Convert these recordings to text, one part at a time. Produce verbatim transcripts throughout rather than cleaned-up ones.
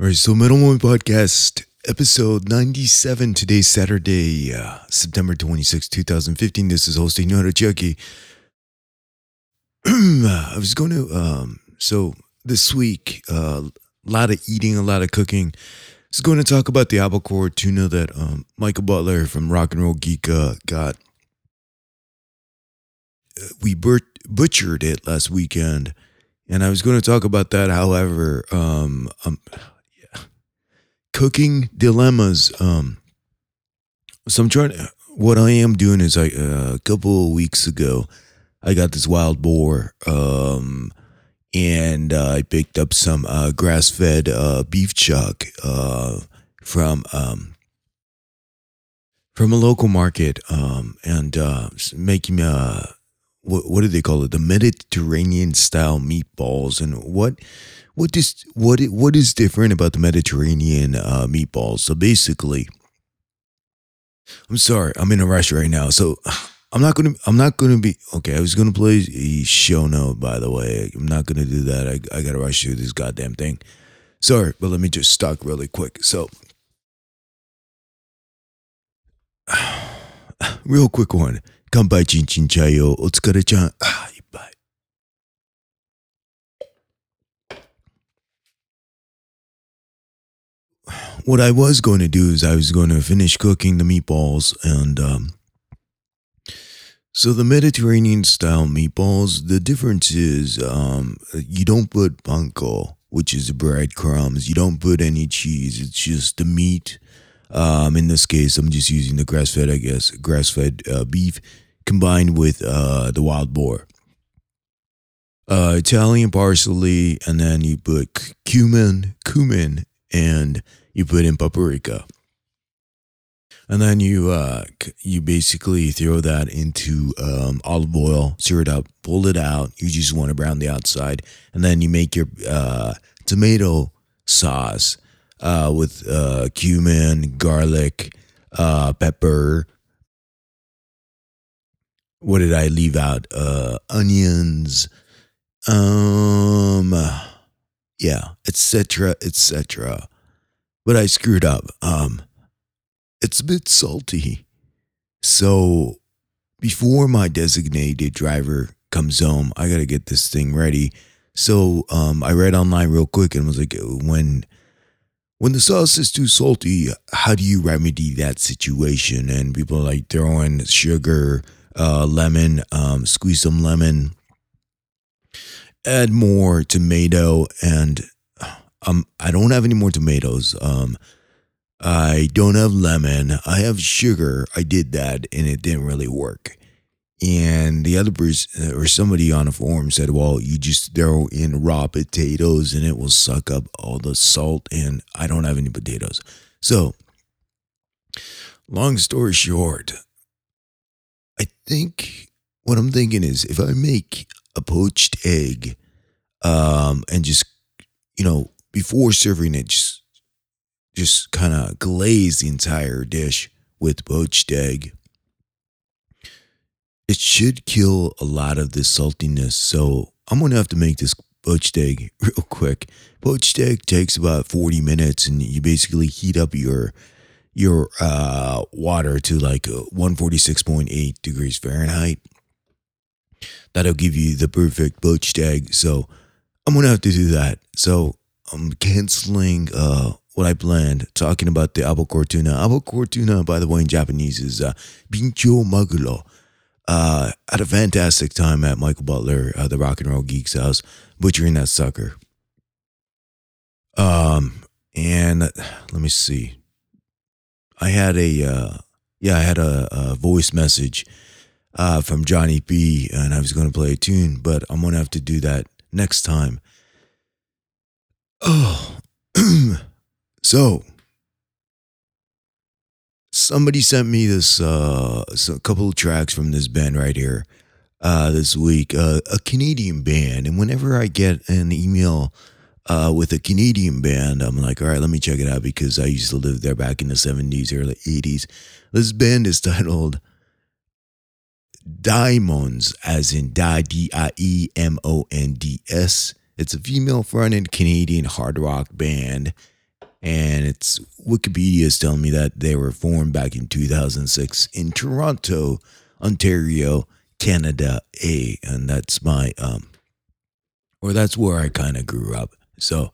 Alright, so Metal Moment Podcast, episode ninety-seven, today, Saturday, uh, September twenty-sixth, two thousand fifteen. This is host Hinohara Chiaki. I was going to, um, so this week, a uh, lot of eating, a lot of cooking. I was going to talk about the albacore tuna that um, Michael Butler from Rock and Roll Geek uh, got. We bur- butchered it last weekend, and I was going to talk about that. However, um, um cooking dilemmas. Um, so I'm trying to, what I am doing is I, uh, a couple of weeks ago, I got this wild boar, um, and uh, I picked up some uh, grass-fed uh, beef chuck uh, from um, from a local market, um, and uh, making uh, what, what do they call it? The Mediterranean-style meatballs, and what? What is what? What is different about the Mediterranean uh, meatballs? So basically, I'm sorry, I'm in a rush right now. So I'm not gonna. I'm not gonna be okay. I was gonna play a show note, by the way. I'm not gonna do that. I I gotta rush through this goddamn thing. Sorry, but let me just talk really quick. So, real quick one. Kanpai chin chin chayo. Otsukare-chan. Ah, ibai. What I was going to do is I was going to finish cooking the meatballs, and um, so the Mediterranean style meatballs, the difference is um, you don't put panko, which is the breadcrumbs. You don't put any cheese. It's just the meat. Um, in this case, I'm just using the grass-fed, I guess, grass-fed uh, beef combined with uh, the wild boar. Uh, Italian parsley, and then you put cumin, cumin, and you put in paprika, and then you uh, you basically throw that into um, olive oil, sear it up, pull it out. You just want to brown the outside, and then you make your uh, tomato sauce uh, with uh, cumin, garlic, uh, pepper. What did I leave out? Uh, onions. Um. Yeah, et cetera, et cetera. But I screwed up. Um, it's a bit salty. So before my designated driver comes home, I got to get this thing ready. So um, I read online real quick and was like, when when the sauce is too salty, how do you remedy that situation? And people are like throwing sugar, uh, lemon, um, squeeze some lemon, add more tomato, and um, I don't have any more tomatoes. Um, I don't have lemon. I have sugar. I did that, and it didn't really work. And the other person or somebody on a forum said, well, you just throw in raw potatoes, and it will suck up all the salt, and I don't have any potatoes. So, long story short, I think what I'm thinking is if I make a poached egg, um, and just, you know, before serving it, just, just kind of glaze the entire dish with poached egg. It should kill a lot of this saltiness. So I'm going to have to make this poached egg real quick. Poached egg takes about forty minutes, and you basically heat up your, your, uh, water to like one forty-six point eight degrees Fahrenheit. That'll give you the perfect poached egg. So I'm going to have to do that. So I'm canceling uh, what I planned, talking about the albacore tuna. Albacore tuna, by the way, in Japanese is uh, Bincho Magulo. Uh, I had a fantastic time at Michael Butler, uh, the Rock and Roll Geek's house, butchering that sucker. Um, and uh, let me see. I had a, uh, yeah, I had a, a voice message Uh, from Johnny P, and I was going to play a tune, but I'm going to have to do that next time. Oh, so somebody sent me this uh, a couple of tracks from this band right here uh, this week, uh, a Canadian band. And whenever I get an email uh, with a Canadian band, I'm like, all right, let me check it out, because I used to live there back in the seventies, early eighties. This band is titled Diamonds, as in die, D I E M O N D S. It's a female-fronted Canadian hard rock band, And it's Wikipedia is telling me that they were formed back in two thousand six in Toronto, Ontario, Canada, eh? And that's my, um, or that's where I kind of grew up. So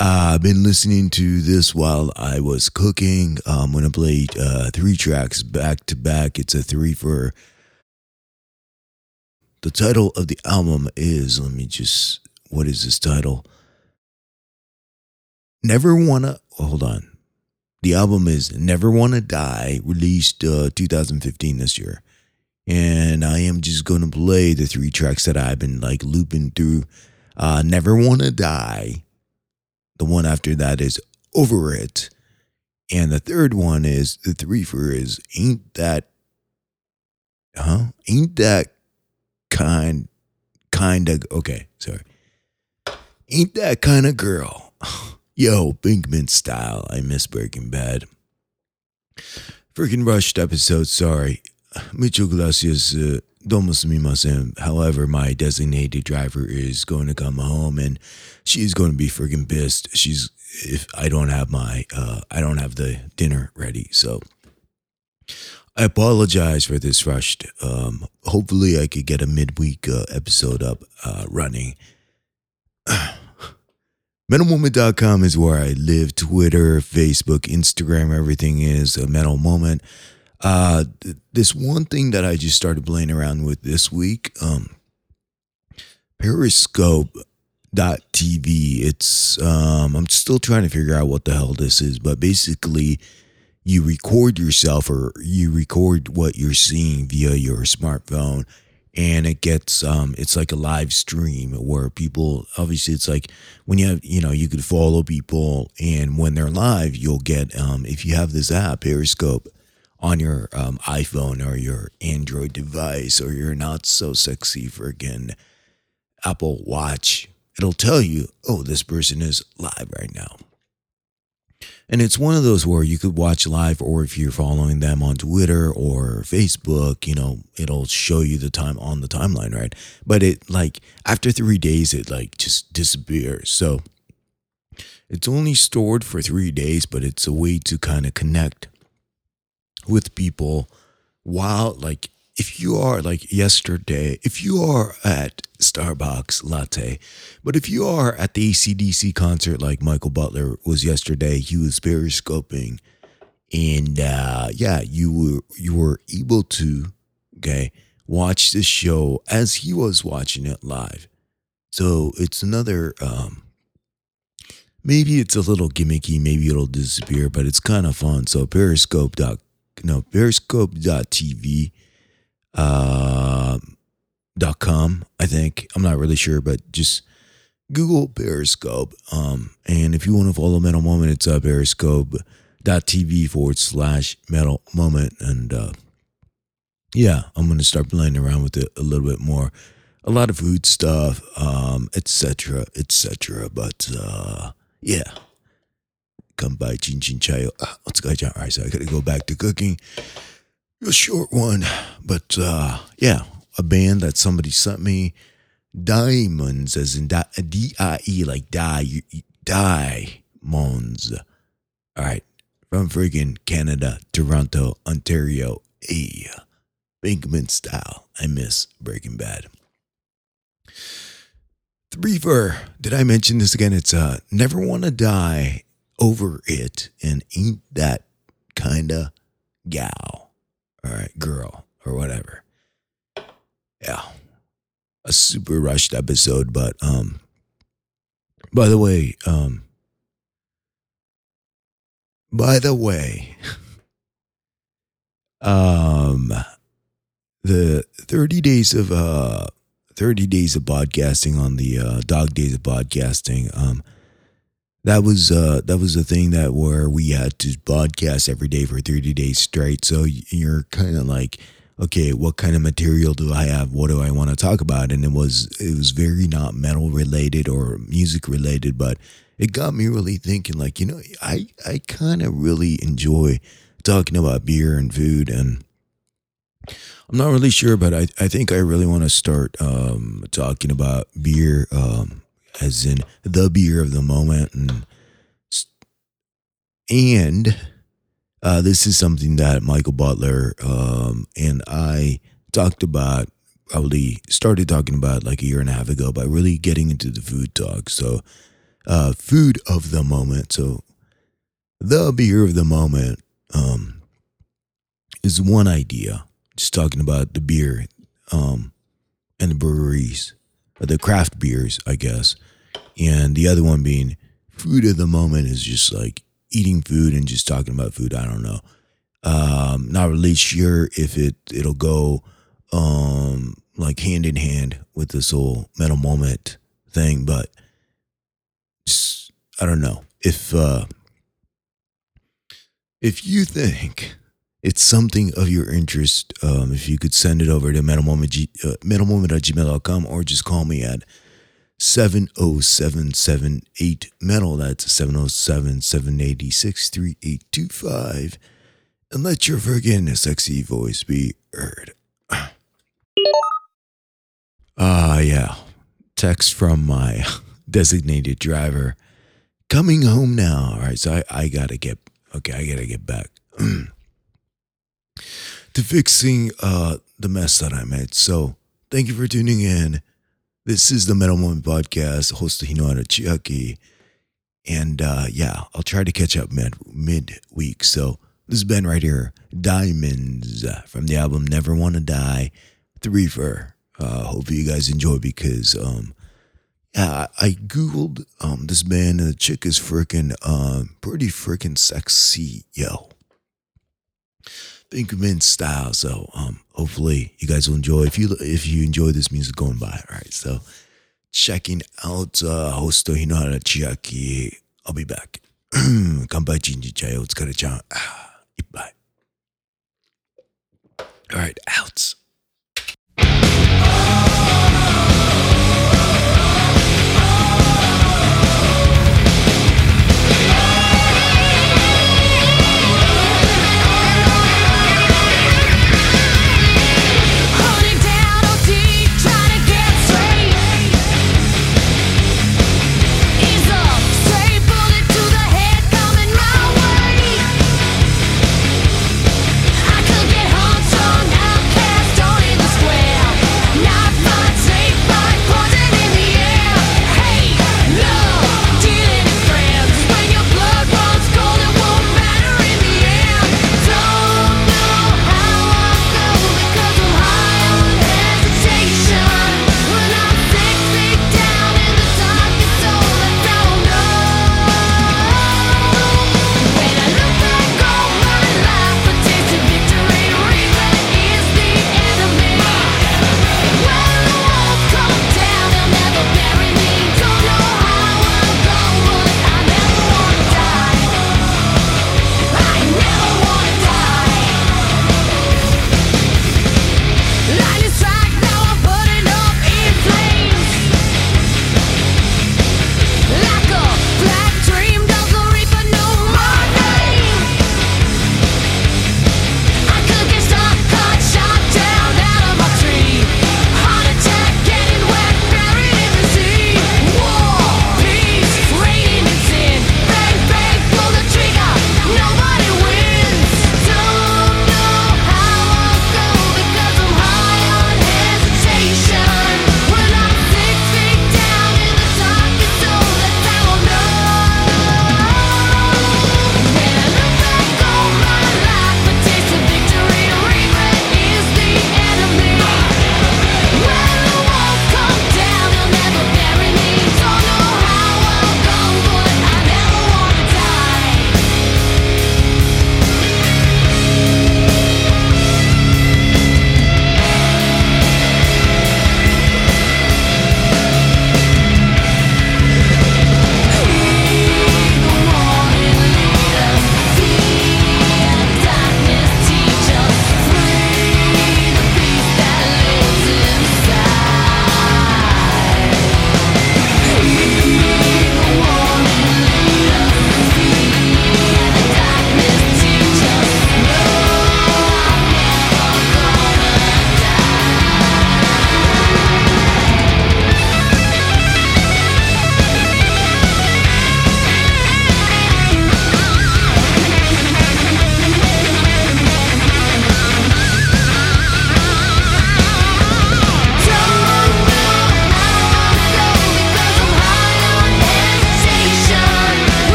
uh, I've been listening to this while I was cooking. Um, when I played uh, three tracks back to back, it's a three for. The title of the album is, let me just, what is this title? Never Wanna, oh, hold on. The album is Never Wanna Die, released uh, two thousand fifteen this year. And I am just going to play the three tracks that I've been like looping through. Uh, Never Wanna Die. The one after that is Over It. And the third one is, the three for is Ain't That, huh? Ain't That. Kind, kind of, okay, sorry. Ain't that kind of girl. Yo, Pinkman style. I miss Breaking Bad. Freaking rushed episode, sorry. Muchas gracias, uh, domo sumimasen. However, my designated driver is going to come home and she's going to be freaking pissed. She's, if I don't have my, uh, I don't have the dinner ready, so. I apologize for this rushed. Um, hopefully, I could get a midweek uh, episode up uh, running. metal moment dot com is where I live. Twitter, Facebook, Instagram, everything is a Metal Moment. Uh, th- this one thing that I just started playing around with this week, um, Periscope dot t v. It's um, I'm still trying to figure out what the hell this is, but basically. You record yourself or you record what you're seeing via your smartphone and it gets, um, it's like a live stream where people, obviously it's like when you have, you know, you could follow people and when they're live, you'll get, um, if you have this app Periscope on your um, iPhone or your Android device or your not so sexy freaking Apple Watch, it'll tell you, oh, this person is live right now. And it's one of those where you could watch live or if you're following them on Twitter or Facebook, you know, it'll show you the time on the timeline, right? But it like after three days, it like just disappears. So it's only stored for three days, but it's a way to kind of connect with people while like if you are like yesterday, if you are at Starbucks latte, but if you are at the A C D C concert like Michael Butler was yesterday, he was periscoping, and uh, yeah, you were you were able to okay watch the show as he was watching it live. So it's another um, maybe it's a little gimmicky, maybe it'll disappear, but it's kind of fun. So Periscope dot no Periscope dot t v. Uh, dot com, I think. I'm not really sure, but just Google Periscope. Um, and if you want to follow Metal Moment, it's uh, periscope dot t v forward slash Metal Moment. And uh, yeah, I'm going to start playing around with it a little bit more. A lot of food stuff, um, et cetera, et cetera. But uh, yeah. Come by Chin Chin Chayo. Ah, let's go. All right, so I got to go back to cooking. A short one, but uh, yeah, a band that somebody sent me, Diamonds, as in di- D I E, like die, Diamonds. All right, from freaking Canada, Toronto, Ontario, eh, Pinkman style. I miss Breaking Bad. Three for, did I mention this again? It's uh, Never Wanna Die, Over It, and Ain't That Kinda Gal. All right, girl, or whatever. Yeah. A super rushed episode, but, um, by the way, um, by the way, um, the thirty days of, uh, thirty days of podcasting on the, uh, dog days of podcasting, um, That was uh that was the thing that where we had to podcast every day for thirty days straight. So you're kind of like, okay, what kind of material do I have? What do I want to talk about? And it was it was very not metal related or music related, but it got me really thinking. Like you know, I I kind of really enjoy talking about beer and food, and I'm not really sure, but I I think I really want to start um talking about beer um. As in the beer of the moment and And uh, this is something that Michael Butler um, and I talked about, probably started talking about like a year and a half ago, by really getting into the food talk. So uh, food of the moment. So the beer of the moment um, is one idea. Just talking about the beer um, and the breweries, or the craft beers, I guess. And the other one being food of the moment is just like eating food and just talking about food. I don't know. Um, not really sure if it, it'll go um, like hand in hand with this whole Metal Moment thing, but just, I don't know. If, uh, if you think it's something of your interest, um, if you could send it over to Metal Moment, uh, metal moment at gmail dot com, or just call me at seven oh seven, seven eight, METAL. That's seven oh seven, seven eight six, three eight two five. And let your friggin' sexy voice be heard. Ah, uh, yeah. Text from my designated driver. Coming home now. All right, so I, I gotta get, okay, I gotta get back to fixing uh, the mess that I made. So thank you for tuning in. This is the Metal Moment Podcast, host of Hinohara Chiaki. And uh, yeah, I'll try to catch up mid midweek. So this has been right here, Diamonds, from the album Never Wanna Die, the Reefer. Uh, hopefully you guys enjoy, because um, I, I Googled um, this band, and the chick is freaking um, pretty freaking sexy, yo. Think men's style. So um hopefully you guys will enjoy, if you if you enjoy this music going by. All right, so checking out uh host of Hinohara Chiaki. I'll be back. Kanpai Jinjichai, Otsukare-chan. All right, out.